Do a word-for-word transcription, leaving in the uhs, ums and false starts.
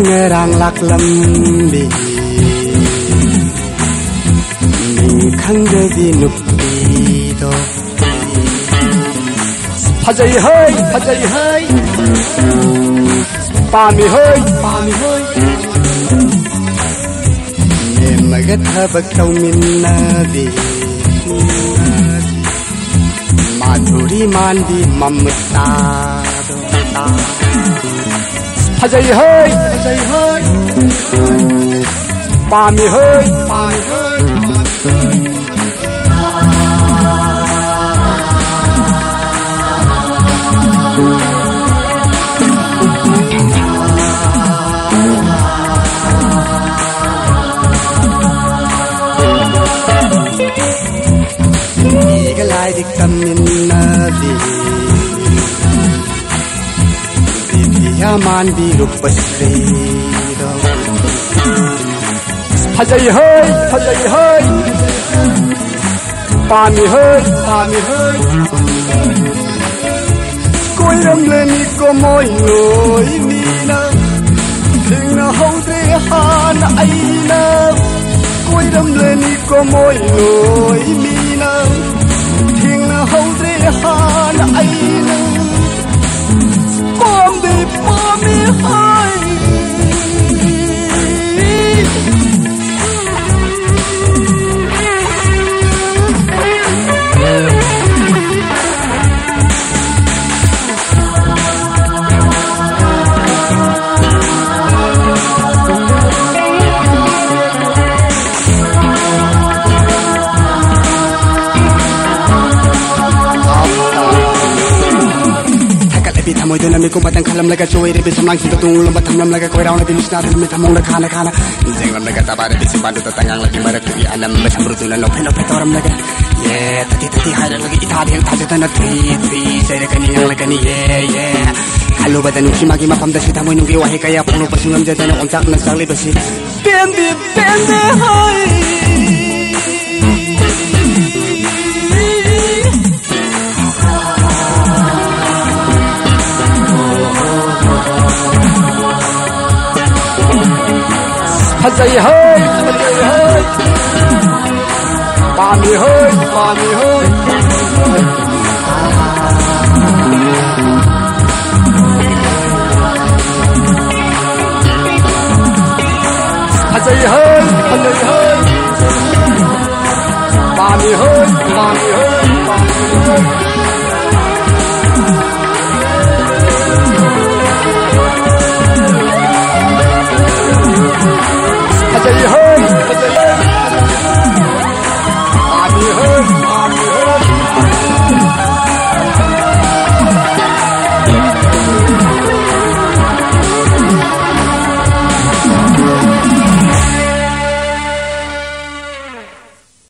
ngerang lak lambi ning khang de dinuk do phajai hai phajai hai pani hai pani hai magat habakau minna de madhuri mandi mamta Hajay hai, hajay hai, paami hai, paami hai. Eagle-eyed Kaminadi. Man bi rupasri do phajai hai phajai hai pani hai pani hai koi ramle ni ko moi noi ni na thing haudre han aina koi ramle ni ko moi noi ni na thing haudre han aina Moi de nami ko batang khalam laga choi re bisam lang sing tung lum batam lam laga koi rauna binis na me thamong la khana khana jeng lam laga tabare bisim bandu ta tangang lagi marak ki anam me samrutu na lope lope toram laga ye tati tati haira lagi itha deng ta jeta na tri tri sere kani yang laga ni ye ye halu badan ki magi ma pam da sita moi nungi wahe kaya punu pasungam jeta na ontak na sangli basi bendi bendi hai Hajay hai, hajay hai, pani hai, pani hai. Hajay hai, hajay hai, pani hai, pani hai, pani hai.